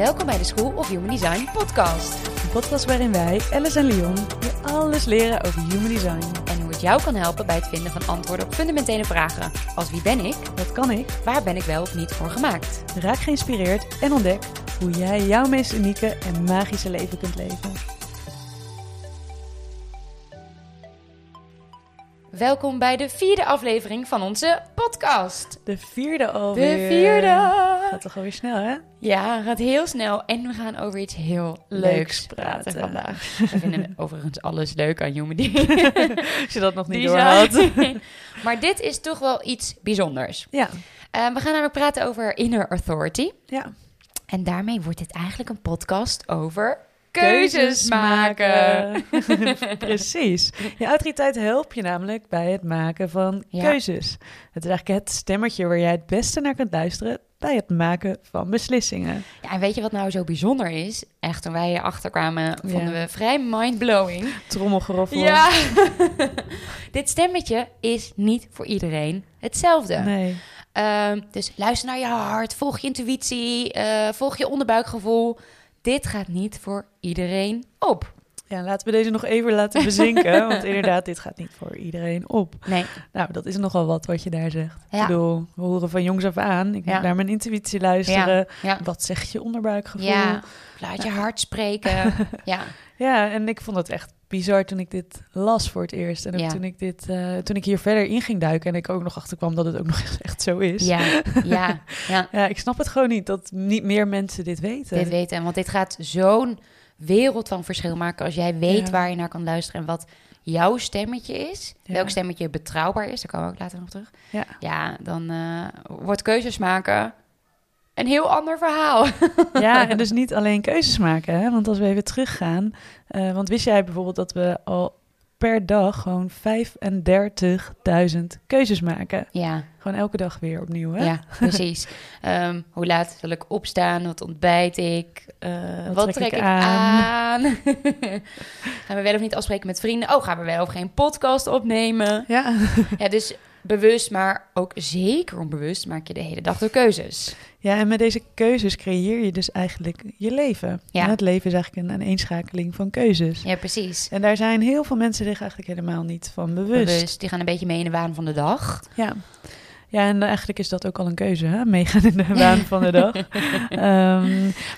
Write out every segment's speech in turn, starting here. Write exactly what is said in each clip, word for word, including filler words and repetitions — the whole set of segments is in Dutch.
Welkom bij de School of Human Design podcast. Een podcast waarin wij, Alice en Leon, je alles leren over Human Design. En hoe het jou kan helpen bij het vinden van antwoorden op fundamentele vragen. Als wie ben ik? Wat kan ik? Waar ben ik wel of niet voor gemaakt? Raak geïnspireerd en ontdek hoe jij jouw meest unieke en magische leven kunt leven. Welkom bij de vierde aflevering van onze podcast. De vierde alweer. De vierde. Gaat toch alweer snel, hè? Ja, gaat heel snel. En we gaan over iets heel leuks, leuks praten vandaag. We vinden overigens alles leuk aan Human Design. Als je dat nog niet doorhad. Maar dit is toch wel iets bijzonders. Ja. Uh, we gaan namelijk praten over Inner Authority. Ja. En daarmee wordt dit eigenlijk een podcast over... Keuzes maken. Precies. Je autoriteit helpt je namelijk bij het maken van ja. keuzes. Het is eigenlijk het stemmetje waar jij het beste naar kunt luisteren bij het maken van beslissingen. Ja, en weet je wat nou zo bijzonder is? Echt, toen wij hier achterkwamen, vonden ja. we vrij mindblowing. Trommelgeroffel. Ja. Dit stemmetje is niet voor iedereen hetzelfde. Nee. Um, dus luister naar je hart, volg je intuïtie, uh, volg je onderbuikgevoel. Dit gaat niet voor iedereen op. Ja, laten we deze nog even laten bezinken. Want inderdaad, dit gaat niet voor iedereen op. Nee. Nou, dat is nogal wat wat je daar zegt. Ja. Ik bedoel, we horen van jongs af aan. Ik ja. moet naar mijn intuïtie luisteren. Ja. Ja. Wat zegt je onderbuikgevoel? Ja. Laat je ja. hart spreken. Ja. Ja, en ik vond het echt bizar toen ik dit las voor het eerst. En ook ja. toen, ik dit, uh, toen ik hier verder in ging duiken... en ik ook nog achterkwam dat het ook nog echt zo is. Ja, ja, ja. Ja, ik snap het gewoon niet dat niet meer mensen dit weten. Dit weten, want dit gaat zo'n wereld van verschil maken... als jij weet ja. waar je naar kan luisteren en wat jouw stemmetje is. Ja. Welk stemmetje betrouwbaar is, daar komen we ook later nog terug. Ja, ja dan uh, wordt keuzes maken... een heel ander verhaal. Ja, en dus niet alleen keuzes maken. Hè? Want als we even teruggaan... Uh, want wist jij bijvoorbeeld dat we al per dag... gewoon vijfendertigduizend keuzes maken? Ja. Gewoon elke dag weer opnieuw, hè? Ja, precies. Um, hoe laat zal ik opstaan? Wat ontbijt ik? Uh, wat, wat trek, trek ik, ik aan? aan? Gaan we wel of niet afspreken met vrienden? Oh, gaan we wel of geen podcast opnemen? Ja. Ja, dus... bewust, maar ook zeker onbewust maak je de hele dag door keuzes. Ja, en met deze keuzes creëer je dus eigenlijk je leven. Ja. En het leven is eigenlijk een aaneenschakeling van keuzes. Ja, precies. En daar zijn heel veel mensen zich eigenlijk helemaal niet van bewust. Bewust, die gaan een beetje mee in de waan van de dag. Ja, ja en eigenlijk is dat ook al een keuze, hè? Meegaan in de waan van de dag. um,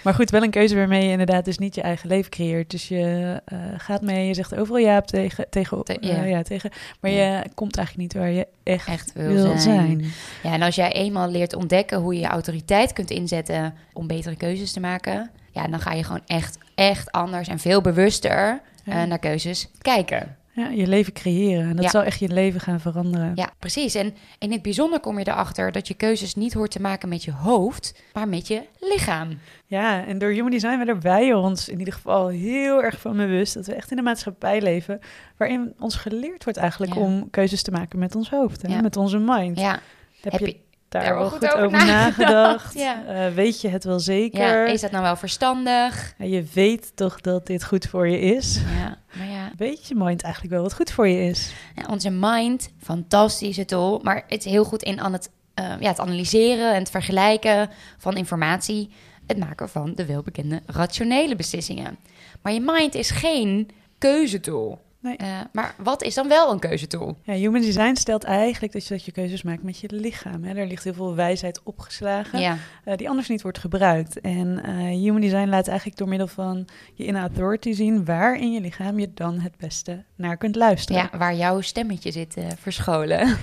maar goed, wel een keuze waarmee je inderdaad dus niet je eigen leven creëert. Dus je uh, gaat mee, je zegt overal ja tegen, tegen, Te, ja. Uh, ja, tegen. Maar ja. je komt eigenlijk niet waar je... Echt, echt wil, wil zijn. zijn. Ja, en als jij eenmaal leert ontdekken hoe je je autoriteit kunt inzetten om betere keuzes te maken, ja, dan ga je gewoon echt, echt anders en veel bewuster ja. uh, naar keuzes kijken. Ja, je leven creëren. En dat ja. zal echt je leven gaan veranderen. Ja, precies. En in het bijzonder kom je erachter dat je keuzes niet hoort te maken met je hoofd, maar met je lichaam. Ja, en door Human Design werden wij ons in ieder geval heel erg van bewust dat we echt in een maatschappij leven waarin ons geleerd wordt eigenlijk ja. om keuzes te maken met ons hoofd, hè? Ja. Met onze mind. Ja. Heb, Heb je... Daar, daar wel goed, goed over nagedacht. nagedacht. Ja. Uh, weet je het wel zeker? Ja, is dat nou wel verstandig? Ja, je weet toch dat dit goed voor je is? Ja, maar ja. Weet je mind eigenlijk wel wat goed voor je is? Ja, onze mind, fantastische tool. Maar het is heel goed in aan het, uh, ja, het analyseren en het vergelijken van informatie. Het maken van de welbekende rationele beslissingen. Maar je mind is geen keuzetool. Nee. Uh, maar wat is dan wel een keuzetool? Ja, Human Design stelt eigenlijk dat je, dat je keuzes maakt met je lichaam. Hè? Daar ligt heel veel wijsheid opgeslagen ja. uh, die anders niet wordt gebruikt. En uh, Human Design laat eigenlijk door middel van je inner authority zien... waar in je lichaam je dan het beste naar kunt luisteren. Ja, waar jouw stemmetje zit uh, verscholen.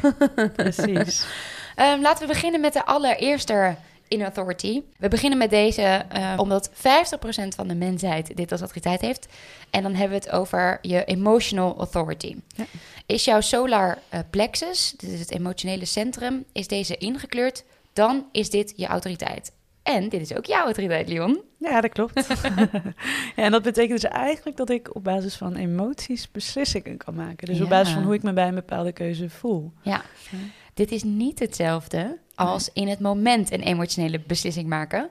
Precies. um, laten we beginnen met de allereerste... Inner Authority. We beginnen met deze uh, omdat vijftig procent van de mensheid dit als autoriteit heeft. En dan hebben we het over je Emotional Authority. Ja. Is jouw solar uh, plexus, dit is het emotionele centrum, is deze ingekleurd, dan is dit je autoriteit. En dit is ook jouw autoriteit, Leon. Ja, dat klopt. Ja, en dat betekent dus eigenlijk dat ik op basis van emoties beslissingen kan maken. Dus ja. op basis van hoe ik me bij een bepaalde keuze voel. Ja. ja. Dit is niet hetzelfde als in het moment een emotionele beslissing maken.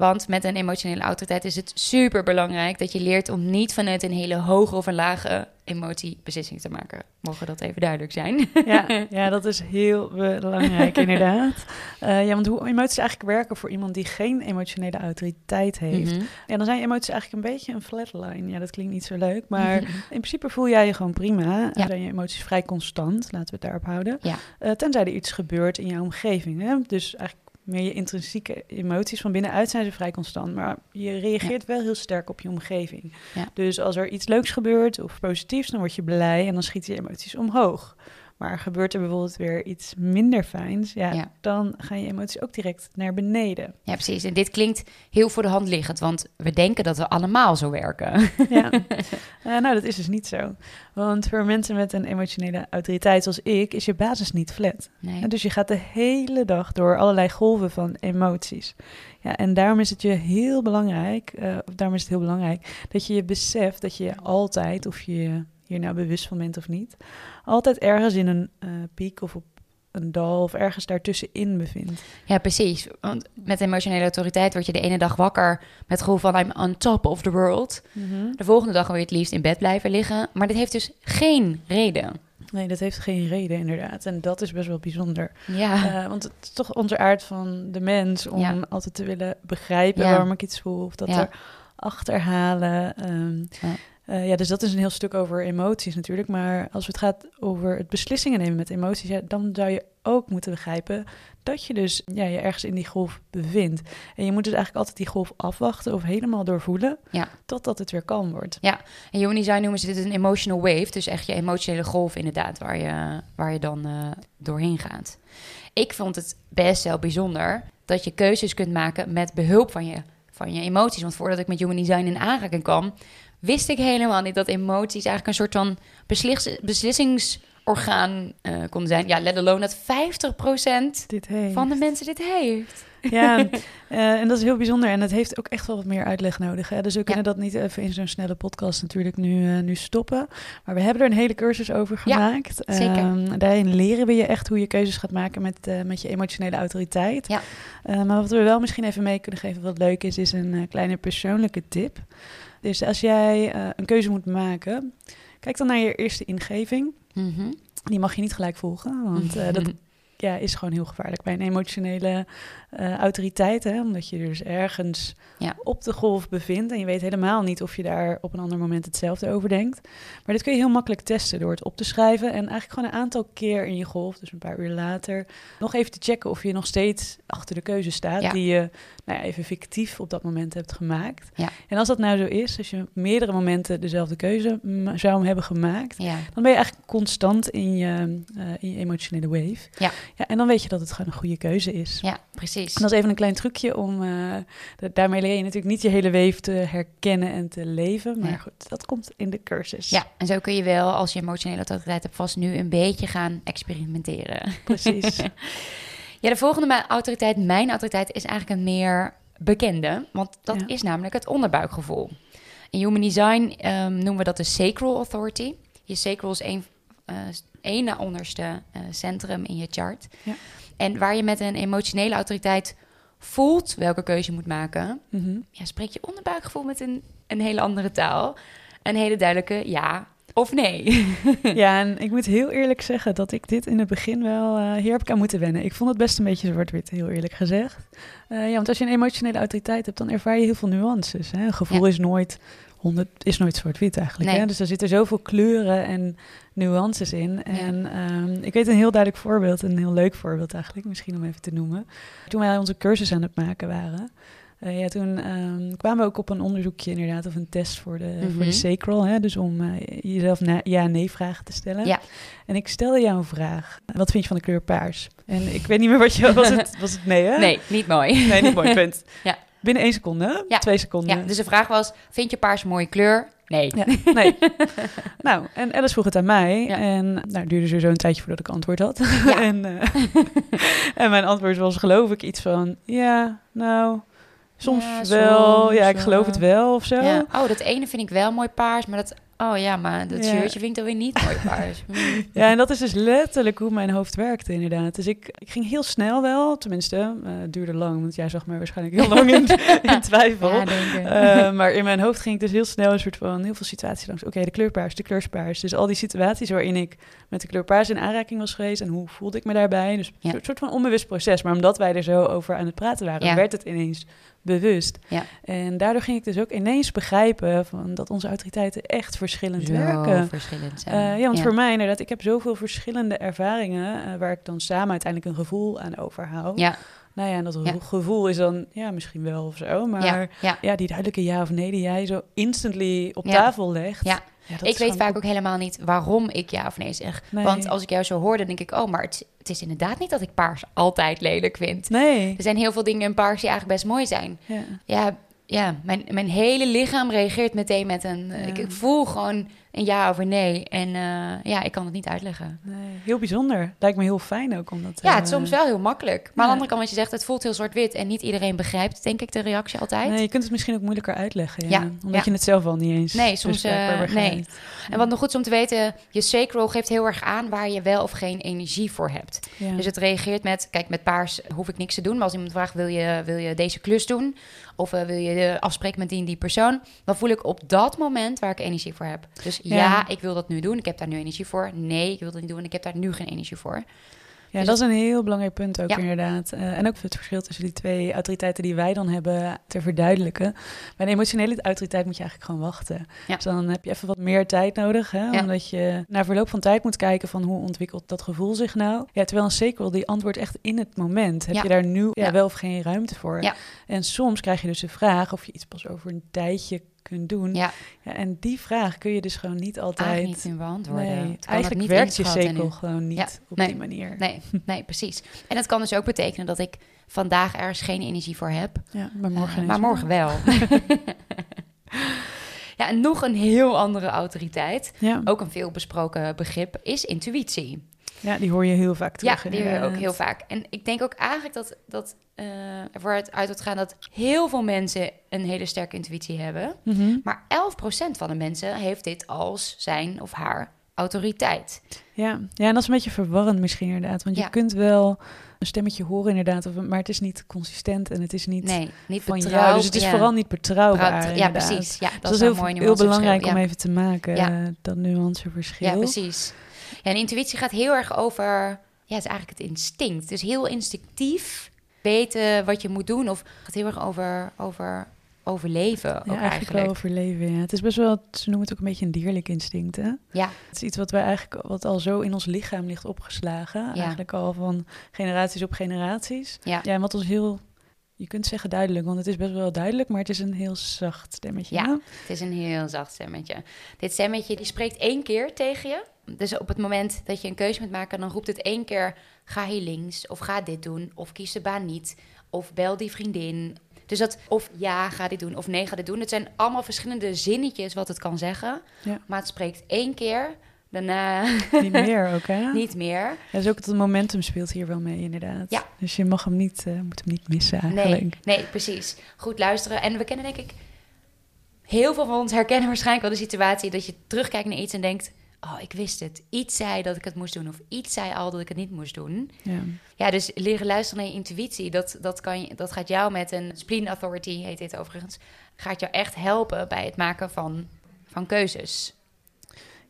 Want met een emotionele autoriteit is het super belangrijk dat je leert om niet vanuit een hele hoge of een lage emotie beslissing te maken. Mogen dat even duidelijk zijn? Ja, ja, dat is heel belangrijk inderdaad. Uh, ja, want hoe emoties eigenlijk werken voor iemand die geen emotionele autoriteit heeft. Mm-hmm. Ja, dan zijn emoties eigenlijk een beetje een flatline. Ja, dat klinkt niet zo leuk, maar mm-hmm. in principe voel jij je gewoon prima. Dan ja. zijn je emoties vrij constant, laten we het daarop houden. Ja. Uh, tenzij er iets gebeurt in jouw omgeving. Hè? Dus eigenlijk meer je intrinsieke emoties van binnenuit zijn ze vrij constant, maar je reageert ja. wel heel sterk op je omgeving. Ja. Dus als er iets leuks gebeurt of positiefs, dan word je blij en dan schieten je emoties omhoog. Maar gebeurt er bijvoorbeeld weer iets minder fijns, ja, ja. dan gaan je emoties ook direct naar beneden. Ja, precies. En dit klinkt heel voor de hand liggend, want we denken dat we allemaal zo werken. Ja, uh, nou dat is dus niet zo. Want voor mensen met een emotionele autoriteit zoals ik, is je basis niet flat. Nee. Dus je gaat de hele dag door allerlei golven van emoties. Ja, en daarom is het je heel belangrijk, uh, of daarom is het heel belangrijk, dat je je beseft dat je altijd, of je hier nou bewust van bent of niet, altijd ergens in een uh, piek of op een dal of ergens daartussenin bevindt. Ja, precies. Want met emotionele autoriteit word je de ene dag wakker met het gevoel van I'm on top of the world. Mm-hmm. De volgende dag wil je het liefst in bed blijven liggen. Maar dit heeft dus geen reden. Nee, dat heeft geen reden inderdaad. En dat is best wel bijzonder. Ja. Uh, want het is toch onze aard van de mens om ja. altijd te willen begrijpen ja. waarom ik iets voel of dat ja. er achterhalen. Um, ja. Uh, ja, dus dat is een heel stuk over emoties natuurlijk. Maar als het gaat over het beslissingen nemen met emoties, ja, dan zou je ook moeten begrijpen dat je dus ja, je ergens in die golf bevindt. En je moet dus eigenlijk altijd die golf afwachten of helemaal doorvoelen ja. totdat het weer kalm wordt. Ja, en Human Design noemen ze dit een emotional wave. Dus echt je emotionele golf inderdaad, waar je, waar je dan uh, doorheen gaat. Ik vond het best wel bijzonder dat je keuzes kunt maken met behulp van je, van je emoties. Want voordat ik met Human Design in aanraking kwam, wist ik helemaal niet dat emoties eigenlijk een soort van beslis- beslissingsorgaan uh, konden zijn. Ja, let alone dat vijftig procent van de mensen dit heeft. Ja, uh, en dat is heel bijzonder. En het heeft ook echt wel wat meer uitleg nodig. Hè? Dus we kunnen ja. dat niet even in zo'n snelle podcast natuurlijk nu, uh, nu stoppen. Maar we hebben er een hele cursus over gemaakt. Ja, zeker. Um, daarin leren we je echt hoe je keuzes gaat maken met, uh, met je emotionele autoriteit. Ja. Uh, maar wat we wel misschien even mee kunnen geven wat leuk is, is een uh, kleine persoonlijke tip. Dus als jij uh, een keuze moet maken, kijk dan naar je eerste ingeving. Mm-hmm. Die mag je niet gelijk volgen, want uh, dat ja, is gewoon heel gevaarlijk bij een emotionele uh, autoriteit. Hè? Omdat je dus ergens ja. op de golf bevindt en je weet helemaal niet of je daar op een ander moment hetzelfde over denkt. Maar dit kun je heel makkelijk testen door het op te schrijven en eigenlijk gewoon een aantal keer in je golf, dus een paar uur later, nog even te checken of je nog steeds achter de keuze staat ja. die je nou ja, even fictief op dat moment hebt gemaakt. Ja. En als dat nou zo is, als je meerdere momenten dezelfde keuze m- zou hebben gemaakt, ja. dan ben je eigenlijk constant in je, uh, in je emotionele wave. Ja. Ja, en dan weet je dat het gewoon een goede keuze is. Ja, precies. En dat is even een klein trucje om Uh, de, daarmee leer je natuurlijk niet je hele weef te herkennen en te leven. Maar ja. goed, dat komt in de cursus. Ja, en zo kun je wel, als je emotionele autoriteit hebt, vast nu een beetje gaan experimenteren. Precies. Ja, de volgende autoriteit, mijn autoriteit, is eigenlijk een meer bekende. Want dat ja. is namelijk het onderbuikgevoel. In Human Design um, noemen we dat de Sacral Authority. Je sacral is één Uh, één na onderste uh, centrum in je chart. Ja. En waar je met een emotionele autoriteit voelt welke keuze je moet maken, mm-hmm. ja, spreekt je onderbuikgevoel met een, een hele andere taal. Een hele duidelijke ja of nee. Ja, en ik moet heel eerlijk zeggen dat ik dit in het begin wel uh, hier heb ik aan moeten wennen. Ik vond het best een beetje zwart-wit, heel eerlijk gezegd. Uh, ja, want als je een emotionele autoriteit hebt, dan ervaar je heel veel nuances. Hè? Een gevoel ja. is nooit honderd is nooit zwart-wit eigenlijk. Nee. Hè? Dus er zitten zoveel kleuren en nuances in. En ja. um, ik weet een heel duidelijk voorbeeld, een heel leuk voorbeeld eigenlijk, misschien om even te noemen. Toen wij onze cursus aan het maken waren, uh, ja, toen um, kwamen we ook op een onderzoekje inderdaad, of een test voor de, mm-hmm. voor de sacral, hè? Dus om uh, jezelf na- ja-nee vragen te stellen. Ja. En ik stelde jou een vraag. Wat vind je van de kleur paars? En ik weet niet meer wat je... Was het, was het nee, hè? Nee, niet mooi. Nee, niet mooi, punt. Ja. Binnen één seconde, ja. twee seconden. Ja, dus de vraag was, vind je paars een mooie kleur? Nee. Ja, nee. Nou, en Alice vroeg het aan mij. Ja. En nou, het duurde sowieso een tijdje voordat ik antwoord had. Ja. en, uh, en mijn antwoord was, geloof ik, iets van, ja, nou, soms ja, wel. Soms, ja, ik geloof uh, het wel of zo. Ja. Oh, dat ene vind ik wel mooi paars, maar dat oh ja, maar dat ja. shirtje vind ik dan weer niet mooi paars. Ja, en dat is dus letterlijk hoe mijn hoofd werkte inderdaad. Dus ik, ik ging heel snel wel, tenminste, uh, het duurde lang, want jij zag mij waarschijnlijk heel lang in, in twijfel. Ja, denk uh, maar in mijn hoofd ging ik dus heel snel een soort van heel veel situaties langs. Oké, okay, de kleur paars, de kleurspaars. Dus al die situaties waarin ik met de kleur paars in aanraking was geweest en hoe voelde ik me daarbij. Dus ja. een soort van onbewust proces. Maar omdat wij er zo over aan het praten waren, ja. werd het ineens bewust. Ja. En daardoor ging ik dus ook ineens begrijpen van dat onze autoriteiten echt verschillend zo werken. Verschillend zijn. Uh, ja, want ja. voor mij inderdaad, ik heb zoveel verschillende ervaringen uh, waar ik dan samen uiteindelijk een gevoel aan overhoud. Ja. Nou ja, en dat ja. gevoel is dan, ja, misschien wel of zo, maar ja, ja. ja die duidelijke ja of nee die jij zo instantly op ja. tafel legt. Ja. Ja, ik weet vaak ook helemaal niet waarom ik ja of nee zeg. Nee. Want als ik jou zo hoor, dan denk ik... oh, maar het, het is inderdaad niet dat ik paars altijd lelijk vind. Nee. Er zijn heel veel dingen in paars die eigenlijk best mooi zijn. Ja, ja, ja mijn, mijn hele lichaam reageert meteen met een... Ja. Ik, ik voel gewoon een ja of een nee. En uh, ja, ik kan het niet uitleggen. Nee. Heel bijzonder. Lijkt me heel fijn ook om dat... Ja, het is uh, soms wel heel makkelijk. Maar ja. aan de andere kant, wat je zegt, het voelt heel zwart-wit... en niet iedereen begrijpt, denk ik, de reactie altijd. Nee, je kunt het misschien ook moeilijker uitleggen. Ja. Ja. Omdat ja. je het zelf al niet eens... Nee, soms... Uh, nee. En wat nog goed is om te weten... je sacral geeft heel erg aan waar je wel of geen energie voor hebt. Ja. Dus het reageert met... Kijk, met paars hoef ik niks te doen. Maar als iemand vraagt, wil je, wil je deze klus doen? Of uh, wil je afspreken met die en die persoon? Dan voel ik op dat moment waar ik energie voor heb. Dus ja, ja, ik wil dat nu doen. Ik heb daar nu energie voor. Nee, ik wil dat niet doen. Ik heb daar nu geen energie voor. Ja, dus dat is een heel belangrijk punt ook ja. inderdaad. Uh, en ook het verschil tussen die twee autoriteiten die wij dan hebben te verduidelijken. Bij een emotionele autoriteit moet je eigenlijk gewoon wachten. Ja. Dus dan heb je even wat meer tijd nodig. Hè? Ja. Omdat je na verloop van tijd moet kijken van hoe ontwikkelt dat gevoel zich nou. Ja, terwijl een sacral die antwoordt echt in het moment. Heb ja. je daar nu ja, ja. wel of geen ruimte voor? Ja. En soms krijg je dus de vraag of je iets pas over een tijdje kunt doen. Ja. Ja, en die vraag kun je dus gewoon niet altijd... Eigenlijk niet in beantwoorden. Nee, eigenlijk niet werkt je sacral gewoon niet ja, op nee, die manier. Nee, nee, precies. En dat kan dus ook betekenen dat ik vandaag ergens geen energie voor heb. Ja, maar morgen, uh, maar morgen wel. Ja, en nog een heel andere autoriteit. Ja. Ook een veelbesproken begrip is intuïtie. Ja, die hoor je heel vaak terug. Ja, die hoor je ook heel vaak. En ik denk ook eigenlijk dat, dat uh, ervoor uit wordt gaan dat heel veel mensen een hele sterke intuïtie hebben. Mm-hmm. Maar elf procent van de mensen heeft dit als zijn of haar autoriteit. Ja, ja, en dat is een beetje verwarrend misschien inderdaad. Want je ja. kunt wel een stemmetje horen inderdaad, maar het is niet consistent en het is niet, nee, niet van jou. Dus het is ja. vooral niet betrouwbaar. Praat, ja, precies. Ja, dat, dus dat is heel, mooi heel belangrijk ja. om even te maken, ja. dat nuanceverschil. Ja, precies. Ja, en intuïtie gaat heel erg over... Ja, het is eigenlijk het instinct. Dus heel instinctief weten wat je moet doen. Of het gaat heel erg over, over overleven. Ja, ook eigenlijk, eigenlijk wel overleven, ja. Het is best wel... Ze noemen het ook een beetje een dierlijk instinct, hè? Ja. Het is iets wat wij eigenlijk... Wat al zo in ons lichaam ligt opgeslagen. Ja. Eigenlijk al van generaties op generaties. Ja. Ja, en wat ons heel... Je kunt zeggen duidelijk, want het is best wel duidelijk, maar het is een heel zacht stemmetje. Ja, ja, het is een heel zacht stemmetje. Dit stemmetje die spreekt één keer tegen je. Dus op het moment dat je een keuze moet maken, dan roept het één keer... ga hier links, of ga dit doen, of kies de baan niet, of bel die vriendin. Dus dat of ja, ga dit doen, of nee, ga dit doen. Het zijn allemaal verschillende zinnetjes wat het kan zeggen. Ja. Maar het spreekt één keer, daarna... Niet meer ook, hè? Niet meer. Ja, dus ook het momentum speelt hier wel mee, inderdaad. Ja. Dus je mag hem niet, uh, moet hem niet missen eigenlijk. Nee, nee, precies. Goed luisteren. En we kennen denk ik... Heel veel van ons herkennen waarschijnlijk wel de situatie... dat je terugkijkt naar iets en denkt... oh, ik wist het. Iets zei dat ik het moest doen. Of iets zei al dat ik het niet moest doen. Ja, ja, dus leren luisteren naar je intuïtie. Dat, dat, kan je, dat gaat jou met een... Spleen Authority heet dit overigens. Gaat jou echt helpen bij het maken van, van keuzes.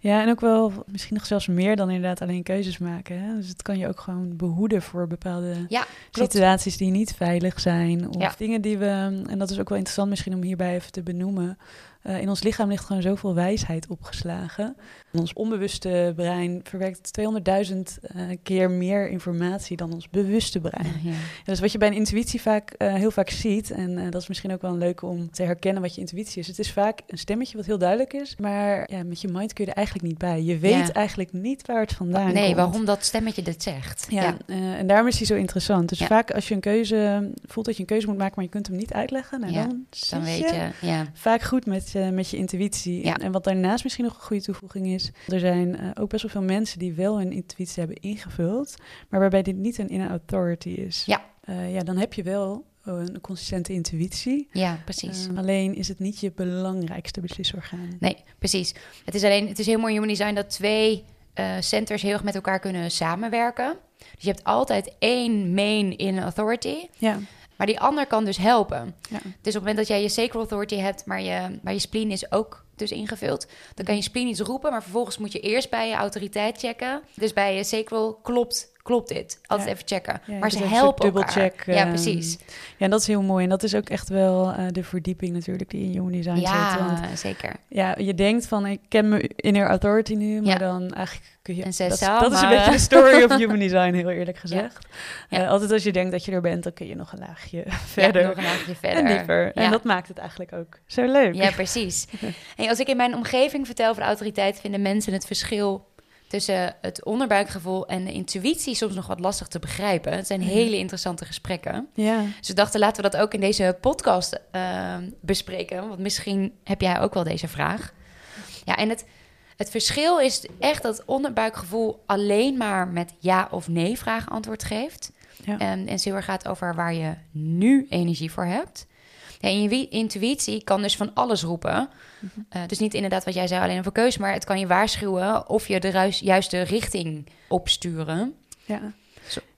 Ja, en ook wel misschien nog zelfs meer dan inderdaad alleen keuzes maken. Hè? Dus het kan je ook gewoon behoeden voor bepaalde ja, situaties die niet veilig zijn. Of ja. dingen die we... En dat is ook wel interessant misschien om hierbij even te benoemen... Uh, in ons lichaam ligt gewoon zoveel wijsheid opgeslagen. Ons onbewuste brein verwerkt tweehonderdduizend uh, keer meer informatie dan ons bewuste brein. Ja. Ja, dus wat je bij een intuïtie vaak uh, heel vaak ziet, en uh, dat is misschien ook wel een leuke om te herkennen wat je intuïtie is. Het is vaak een stemmetje wat heel duidelijk is, maar ja, met je mind kun je er eigenlijk niet bij. Je weet ja. eigenlijk niet waar het vandaan nee, komt. Nee, waarom dat stemmetje dat zegt. Ja, ja. Uh, en daarom is die zo interessant. Dus ja. vaak als je een keuze voelt dat je een keuze moet maken, maar je kunt hem niet uitleggen, nou, ja, dan, dan weet je, je ja. vaak goed met met je intuïtie. Ja. En wat daarnaast misschien nog een goede toevoeging is... er zijn uh, ook best wel veel mensen die wel hun intuïtie hebben ingevuld... maar waarbij dit niet een inner authority is. Ja. Uh, ja, dan heb je wel een consistente intuïtie. Ja, precies. Um, alleen is het niet je belangrijkste beslisorgaan. Nee, precies. Het is alleen, het is heel mooi in Human Design dat twee uh, centers heel erg met elkaar kunnen samenwerken. Dus je hebt altijd één main inner authority. Ja. Maar die ander kan dus helpen. Ja. Dus op het moment dat jij je sacral authority hebt, maar je, maar je spleen is ook dus ingevuld, dan kan je spleen iets roepen, maar vervolgens moet je eerst bij je autoriteit checken. Dus bij je sacral klopt, klopt dit. Altijd ja. even checken. Ja, maar ze helpen elkaar. Check, ja, precies. Um, ja, en dat is heel mooi. En dat is ook echt wel uh, de verdieping natuurlijk die in Human Design zit. Ja, want, zeker. Ja, je denkt van, ik ken mijn inner authority nu, maar ja. dan eigenlijk... Ja, en dat, samen. dat is een beetje de story of Human Design, heel eerlijk gezegd. Ja. Ja. Uh, altijd als je denkt dat je er bent, dan kun je nog een laagje verder. Ja, nog een laagje verder. En dieper. Ja. En dat maakt het eigenlijk ook zo leuk. Ja, precies. En als ik in mijn omgeving vertel van autoriteit, vinden mensen het verschil tussen het onderbuikgevoel en de intuïtie soms nog wat lastig te begrijpen. Het zijn hele interessante gesprekken. Ja. Dus we dachten, laten we dat ook in deze podcast uh, bespreken. Want misschien heb jij ook wel deze vraag. Ja, en het... Het verschil is echt dat onderbuikgevoel alleen maar met ja of nee vragen antwoord geeft. Ja. En, en heel erg gaat over waar je nu energie voor hebt. En je intuïtie kan dus van alles roepen. Mm-hmm. Uh, dus niet inderdaad wat jij zei, alleen over keuze. Maar het kan je waarschuwen of je de ruis, juiste richting opsturen. Ja.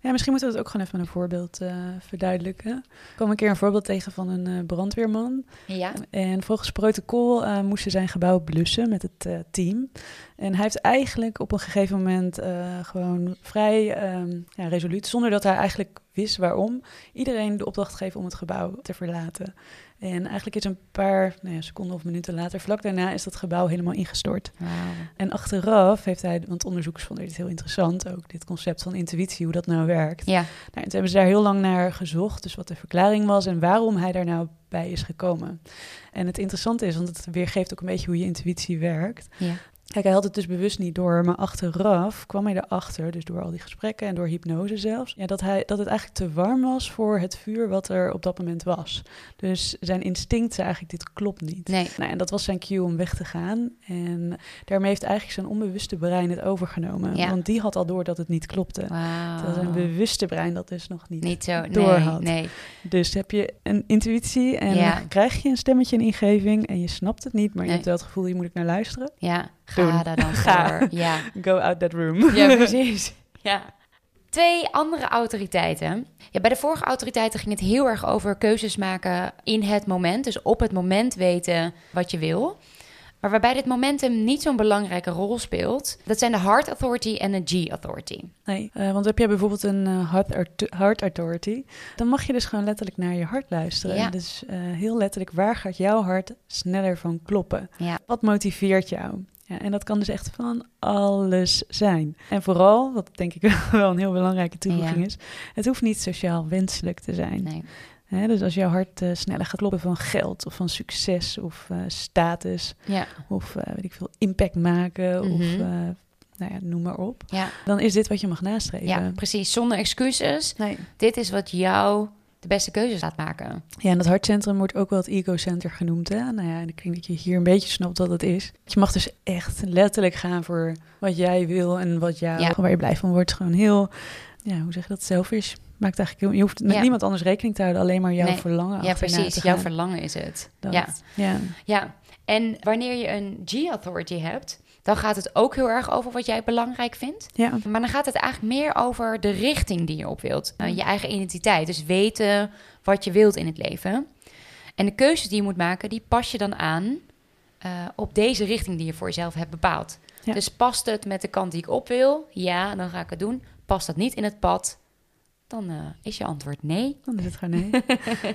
Ja, misschien moeten we het ook gewoon even met een voorbeeld uh, verduidelijken. Ik kwam een keer een voorbeeld tegen van een uh, brandweerman. Ja. En volgens protocol uh, moest ze zijn gebouw blussen met het uh, team. En hij heeft eigenlijk op een gegeven moment uh, gewoon vrij um, ja, resoluut, zonder dat hij eigenlijk wist waarom, iedereen de opdracht gegeven om het gebouw te verlaten. En eigenlijk is een paar nou ja, seconden of minuten later, vlak daarna, is dat gebouw helemaal ingestort. Wow. En achteraf heeft hij, want onderzoekers vonden dit heel interessant, ook dit concept van intuïtie, hoe dat nou werkt. Ja. Nou, en toen hebben ze daar heel lang naar gezocht, dus wat de verklaring was en waarom hij daar nou bij is gekomen. En het interessante is, want het weergeeft ook een beetje hoe je intuïtie werkt. Ja. Kijk, hij had het dus bewust niet door, maar achteraf kwam hij erachter, dus door al die gesprekken en door hypnose zelfs, ja, dat, hij, dat het eigenlijk te warm was voor het vuur wat er op dat moment was. Dus zijn instinct zei eigenlijk, dit klopt niet. Nee. Nou, en dat was zijn cue om weg te gaan. En daarmee heeft eigenlijk zijn onbewuste brein het overgenomen. Ja. Want die had al door dat het niet klopte. Wow. Terwijl zijn bewuste brein dat dus nog niet, niet zo, door nee, had. Nee. Dus heb je een intuïtie en ja. krijg je een stemmetje, een ingeving en je snapt het niet, maar nee. je hebt wel het gevoel, hier moet ik naar luisteren. Ja. Ga daar dan voor. Ja. Go out that room. Ja, precies. Ja. Twee andere autoriteiten. Ja, bij de vorige autoriteiten ging het heel erg over keuzes maken in het moment. Dus op het moment weten wat je wil. Maar waarbij dit momentum niet zo'n belangrijke rol speelt. Dat zijn de Heart Authority en de G Authority. Nee, uh, want heb jij bijvoorbeeld een uh, heart, art- heart Authority... dan mag je dus gewoon letterlijk naar je hart luisteren. Ja. Dus uh, heel letterlijk, waar gaat jouw hart sneller van kloppen? Ja. Wat motiveert jou? Ja, en dat kan dus echt van alles zijn. En vooral, wat denk ik wel een heel belangrijke toevoeging ja. is... het hoeft niet sociaal wenselijk te zijn. Nee. He, dus als jouw hart uh, sneller gaat kloppen van geld of van succes of uh, status... Ja. of uh, weet ik veel, impact maken mm-hmm. of... Uh, nou ja, noem maar op. Ja. Dan is dit wat je mag nastreven. Ja, precies. Zonder excuses. Nee. Dit is wat jou... de beste keuzes laat maken. Ja, en dat hartcentrum wordt ook wel het ego-center genoemd. Hè? Nou ja, en ik denk dat je hier een beetje snapt wat dat is. Je mag dus echt letterlijk gaan voor wat jij wil en wat jou, ja. waar je blij van wordt. Gewoon heel, ja, hoe zeg je dat, selfish. Maakt eigenlijk heel, je hoeft met ja. niemand anders rekening te houden, alleen maar jouw nee. verlangen. Ja, precies. Jouw verlangen is het. Dat. Ja. Ja. ja. En wanneer je een G-authority hebt, dan gaat het ook heel erg over wat jij belangrijk vindt. Ja. Maar dan gaat het eigenlijk meer over de richting die je op wilt. Uh, je eigen identiteit. Dus weten wat je wilt in het leven. En de keuzes die je moet maken, die pas je dan aan uh, op deze richting die je voor jezelf hebt bepaald. Ja. Dus past het met de kant die ik op wil? Ja, dan ga ik het doen. Past dat niet in het pad? Dan uh, is je antwoord nee. Dan is het gewoon nee.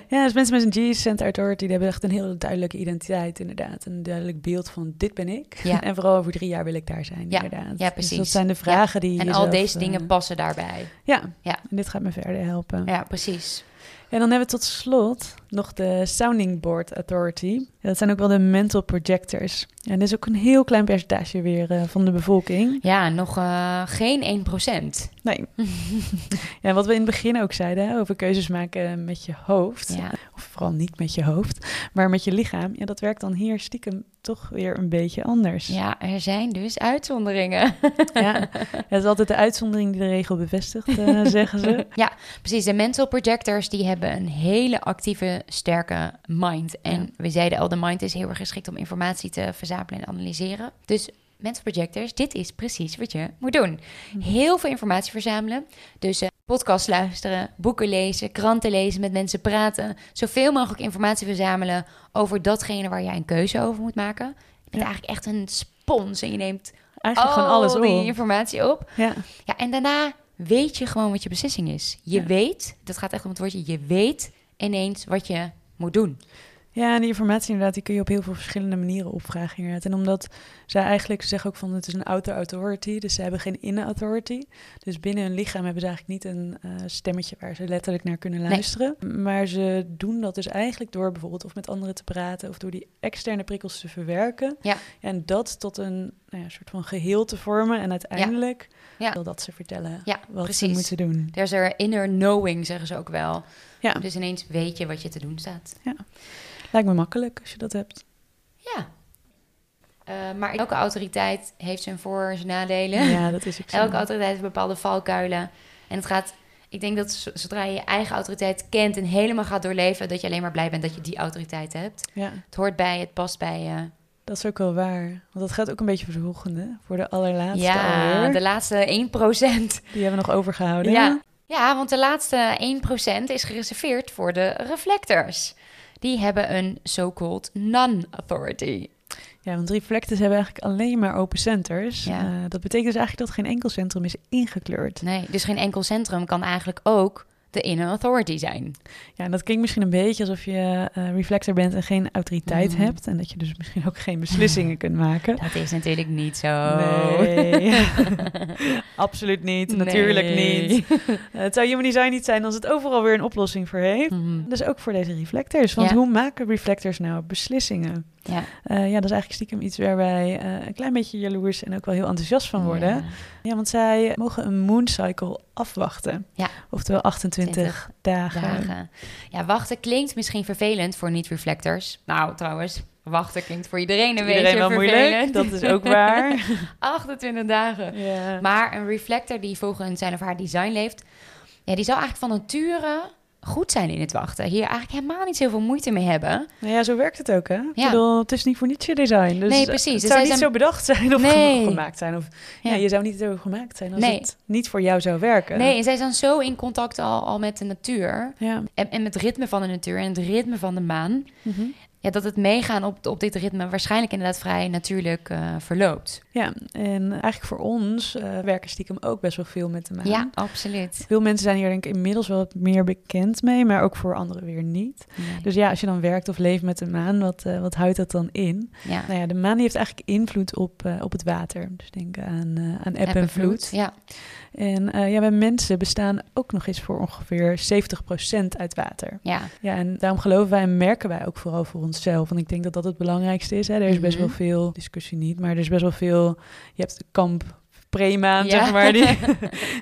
Ja, dus mensen met een G-center authority... die hebben echt een heel duidelijke identiteit inderdaad. Een duidelijk beeld van dit ben ik. Ja. En vooral over drie jaar wil ik daar zijn ja. inderdaad. Ja, precies. Dus dat zijn de vragen ja. die... En al zelf, deze uh, dingen passen daarbij. Ja. ja, en dit gaat me verder helpen. Ja, precies. En dan hebben we tot slot nog de Sounding Board Authority. Dat zijn ook wel de Mental Projectors. En dat is ook een heel klein percentage weer uh, van de bevolking. Ja, nog uh, geen één procent. Nee. Ja, wat we in het begin ook zeiden, over keuzes maken met je hoofd. Ja. Of vooral niet met je hoofd, maar met je lichaam. Ja, dat werkt dan hier stiekem toch weer een beetje anders. Ja, er zijn dus uitzonderingen. Ja, het is altijd de uitzondering die de regel bevestigt, uh, zeggen ze. Ja, precies. De Mental Projectors die hebben hebben een hele actieve, sterke mind. En ja. we zeiden al, de mind is heel erg geschikt om informatie te verzamelen en analyseren. Dus Mental Projectors, dit is precies wat je moet doen. Heel veel informatie verzamelen. Dus uh, podcasts luisteren, boeken lezen, kranten lezen, met mensen praten. Zoveel mogelijk informatie verzamelen over datgene waar jij een keuze over moet maken. Je bent ja. eigenlijk echt een spons en je neemt eigenlijk al gewoon alles die op. informatie op. Ja. ja, en daarna weet je gewoon wat je beslissing is. Je ja. weet, dat gaat echt om het woordje, je weet ineens wat je moet doen. Ja, en die informatie inderdaad, die kun je op heel veel verschillende manieren opvragen inderdaad. En omdat zij eigenlijk, ze zeggen ook van het is een outer authority, dus ze hebben geen inner authority. Dus binnen hun lichaam hebben ze eigenlijk niet een uh, stemmetje waar ze letterlijk naar kunnen luisteren. Nee. Maar ze doen dat dus eigenlijk door bijvoorbeeld of met anderen te praten of door die externe prikkels te verwerken. Ja. En dat tot een nou ja, soort van geheel te vormen en uiteindelijk ja. Ja. wil dat ze vertellen ja, wat precies. ze moeten doen. There's a inner knowing, zeggen ze ook wel. Ja. Dus ineens weet je wat je te doen staat. Ja. Lijkt me makkelijk als je dat hebt. Ja. Uh, maar elke autoriteit heeft zijn voor- en zijn nadelen. Ja, dat is ook zo. Elke autoriteit heeft bepaalde valkuilen. En het gaat... Ik denk dat zodra je je eigen autoriteit kent en helemaal gaat doorleven... dat je alleen maar blij bent dat je die autoriteit hebt. Ja. Het hoort bij, het past bij je. Dat is ook wel waar. Want dat gaat ook een beetje voor de volgende. Voor de allerlaatste Ja, alweer. De laatste één procent. Die hebben we nog overgehouden. Ja, ja, want de laatste één procent is gereserveerd voor de reflectors. Die hebben een so-called non-authority. Ja, want reflectors hebben eigenlijk alleen maar open centers. Ja. Uh, dat betekent dus eigenlijk dat geen enkel centrum is ingekleurd. Nee, dus geen enkel centrum kan eigenlijk ook de inner authority zijn. Ja, en dat klinkt misschien een beetje alsof je uh, reflector bent en geen autoriteit mm. hebt. En dat je dus misschien ook geen beslissingen kunt maken. Dat is natuurlijk niet zo. Nee, absoluut niet. Nee. Natuurlijk niet. Uh, het zou Human Design niet zijn als het overal weer een oplossing voor heeft. Mm. Dus ook voor deze reflectors. Want ja. hoe maken reflectors nou beslissingen? Ja. Uh, ja, dat is eigenlijk stiekem iets waar wij uh, een klein beetje jaloers en ook wel heel enthousiast van worden. Ja, ja, want zij mogen een moon cycle afwachten. Ja. Oftewel achtentwintig dagen. dagen. Ja, wachten klinkt misschien vervelend voor niet-reflectors. Nou, trouwens, wachten klinkt voor iedereen een beetje vervelend. Iedereen wel moeilijk, dat is ook waar. achtentwintig dagen. Ja. Maar een reflector die volgens zijn of haar design leeft... Ja, die zou eigenlijk van nature... goed zijn in het wachten. Hier eigenlijk helemaal niet zoveel moeite mee hebben. Nou ja, zo werkt het ook, hè? Ja. Ik bedoel, het is niet voor niets je design. Dus nee, precies. Het dus zou niet zijn... zo bedacht zijn of nee. gemaakt zijn. Of, ja. Ja, je zou niet zo gemaakt zijn als nee. het niet voor jou zou werken. Nee, en zij zijn zo in contact al, al met de natuur. Ja. En, en met het ritme van de natuur en het ritme van de maan. Mm-hmm. Ja, dat het meegaan op, op dit ritme waarschijnlijk inderdaad vrij natuurlijk uh, verloopt. Ja, en eigenlijk voor ons uh, werken stiekem ook best wel veel met de maan. Ja, absoluut. Veel mensen zijn hier denk ik inmiddels wel wat meer bekend mee, maar ook voor anderen weer niet. Nee. Dus ja, als je dan werkt of leeft met de maan, wat, uh, wat houdt dat dan in? Ja. Nou ja, de maan heeft eigenlijk invloed op, uh, op het water. Dus denk aan, uh, aan eb en vloed. Ja. En uh, ja, wij mensen bestaan ook nog eens voor ongeveer zeventig procent uit water. Ja. Ja, en daarom geloven wij en merken wij ook vooral voor onszelf. Want ik denk dat dat het belangrijkste is. Hè. Er is mm-hmm. best wel veel, discussie niet, maar er is best wel veel... Je hebt de kamp pre-maan, ja. zeg maar. Die,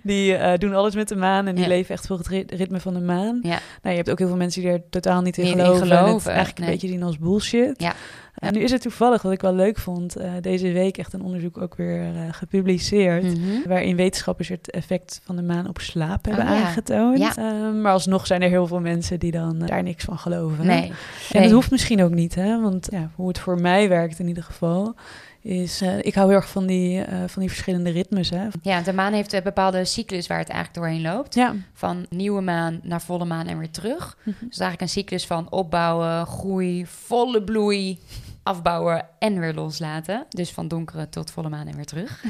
die uh, doen alles met de maan en die ja. leven echt volgens het ritme van de maan. Ja. Nou, je hebt ook heel veel mensen die er totaal niet in nee, geloven. In geloven. En het eigenlijk nee. een beetje zien als bullshit. Ja. En nu is het toevallig, wat ik wel leuk vond, uh, deze week echt een onderzoek ook weer uh, gepubliceerd. Mm-hmm. Waarin wetenschappers het effect van de maan op slaap hebben oh, aangetoond. Ja. Ja. Uh, maar alsnog zijn er heel veel mensen die dan uh, daar niks van geloven. Nee. En nee. dat hoeft misschien ook niet, hè? Want ja, hoe het voor mij werkt in ieder geval... is, uh, ik hou heel erg van die, uh, van die verschillende ritmes. Hè. Ja, de maan heeft een bepaalde cyclus waar het eigenlijk doorheen loopt. Ja. Van nieuwe maan naar volle maan en weer terug. Mm-hmm. Dus eigenlijk een cyclus van opbouwen, groei, volle bloei, afbouwen en weer loslaten. Dus van donkere tot volle maan en weer terug.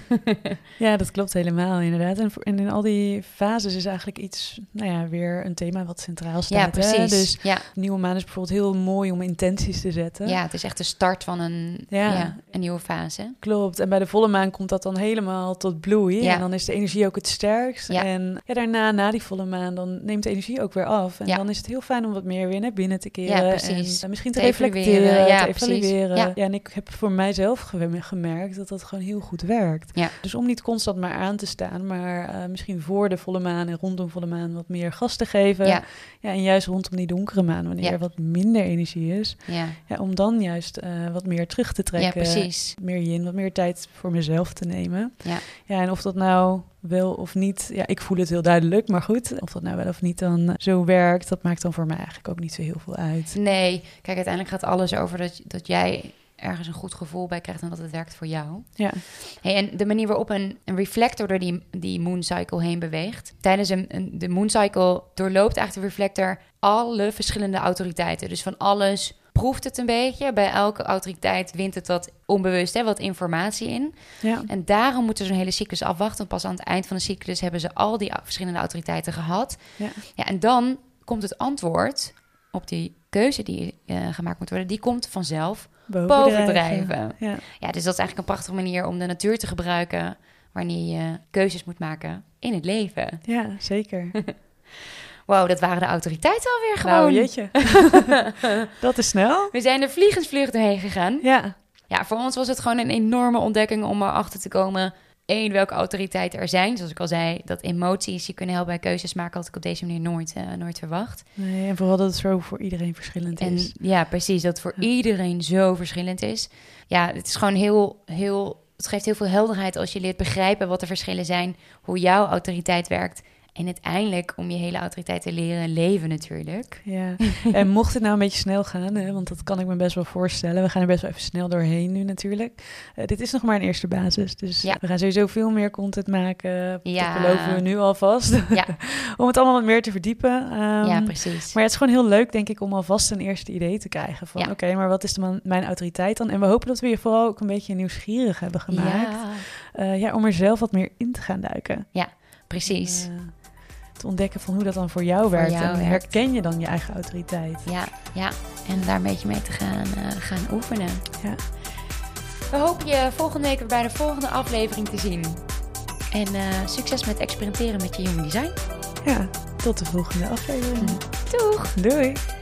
Ja, dat klopt helemaal inderdaad. En, en in al die fases is eigenlijk iets, nou ja, weer een thema wat centraal staat. Ja, precies. Hè? Dus ja. nieuwe maan is bijvoorbeeld heel mooi om intenties te zetten. Ja, het is echt de start van een, ja. Ja, een nieuwe fase. Klopt. En bij de volle maan komt dat dan helemaal tot bloei. Ja. En dan is de energie ook het sterkst. Ja. En ja, daarna, na die volle maan, dan neemt de energie ook weer af. En ja. dan is het heel fijn om wat meer weer naar binnen te keren. Ja, precies. En misschien te, te reflecteren, ja, te evalueren. Ja. ja, en ik heb voor mijzelf gemerkt dat dat gewoon heel goed werkt. Ja. Dus om niet constant maar aan te staan, maar uh, misschien voor de volle maan en rondom volle maan wat meer gas te geven. Ja. Ja, en juist rondom die donkere maan, wanneer ja. er wat minder energie is, ja. Ja, om dan juist uh, wat meer terug te trekken. Ja, precies. Meer yin, wat meer tijd voor mezelf te nemen. Ja, ja, en of dat nou... wel of niet... Ja, ik voel het heel duidelijk, maar goed. Of dat nou wel of niet dan zo werkt, dat maakt dan voor mij eigenlijk ook niet zo heel veel uit. Nee, kijk, uiteindelijk gaat alles over dat, dat jij ergens een goed gevoel bij krijgt en dat het werkt voor jou. Ja. Hey, en de manier waarop een, een reflector door die, die moon cycle heen beweegt. Tijdens een, een, de moon cycle doorloopt eigenlijk de reflector alle verschillende autoriteiten. Dus van alles proeft het een beetje. Bij elke autoriteit wint het wat onbewust, hè, wat informatie in. Ja. En daarom moeten ze zo'n hele cyclus afwachten. Pas aan het eind van de cyclus hebben ze al die verschillende autoriteiten gehad. Ja. Ja, en dan komt het antwoord op die keuze die uh, gemaakt moet worden. Die komt vanzelf bovendrijven. Ja. Ja, dus dat is eigenlijk een prachtige manier om de natuur te gebruiken wanneer je keuzes moet maken in het leven. Ja, zeker. Wauw, dat waren de autoriteiten alweer gewoon. Nou, jeetje. Dat is snel. We zijn er vliegensvlug doorheen gegaan. Ja. Ja, voor ons was het gewoon een enorme ontdekking om erachter te komen. Eén, welke autoriteiten er zijn. Zoals ik al zei, dat emoties je kunnen helpen bij keuzes maken, had ik op deze manier nooit, uh, nooit verwacht. Nee, en vooral dat het zo voor iedereen verschillend is. En, ja, precies. Dat het voor ja. iedereen zo verschillend is. Ja, het is gewoon heel, heel... Het geeft heel veel helderheid als je leert begrijpen wat de verschillen zijn, hoe jouw autoriteit werkt. En uiteindelijk om je hele autoriteit te leren leven natuurlijk. Ja. En mocht het nou een beetje snel gaan, hè, want dat kan ik me best wel voorstellen. We gaan er best wel even snel doorheen nu natuurlijk. Uh, dit is nog maar een eerste basis. Dus ja. we gaan sowieso veel meer content maken. Ja. Dat beloven we nu alvast. Ja. Om het allemaal wat meer te verdiepen. Um, ja, precies. Maar ja, het is gewoon heel leuk, denk ik, om alvast een eerste idee te krijgen. Van ja. oké, okay, maar wat is de man, mijn autoriteit dan? En we hopen dat we je vooral ook een beetje nieuwsgierig hebben gemaakt. Ja. Uh, ja, om er zelf wat meer in te gaan duiken. Ja, precies. Uh, te ontdekken van hoe dat dan voor jou werkt. Voor jou en herken werkt. Je dan je eigen autoriteit. Ja, ja. En daar een beetje mee te gaan, uh, gaan oefenen. Ja. We hopen je volgende week weer bij de volgende aflevering te zien. En uh, succes met experimenteren met je Human Design. Ja, tot de volgende aflevering. Doeg! Doei!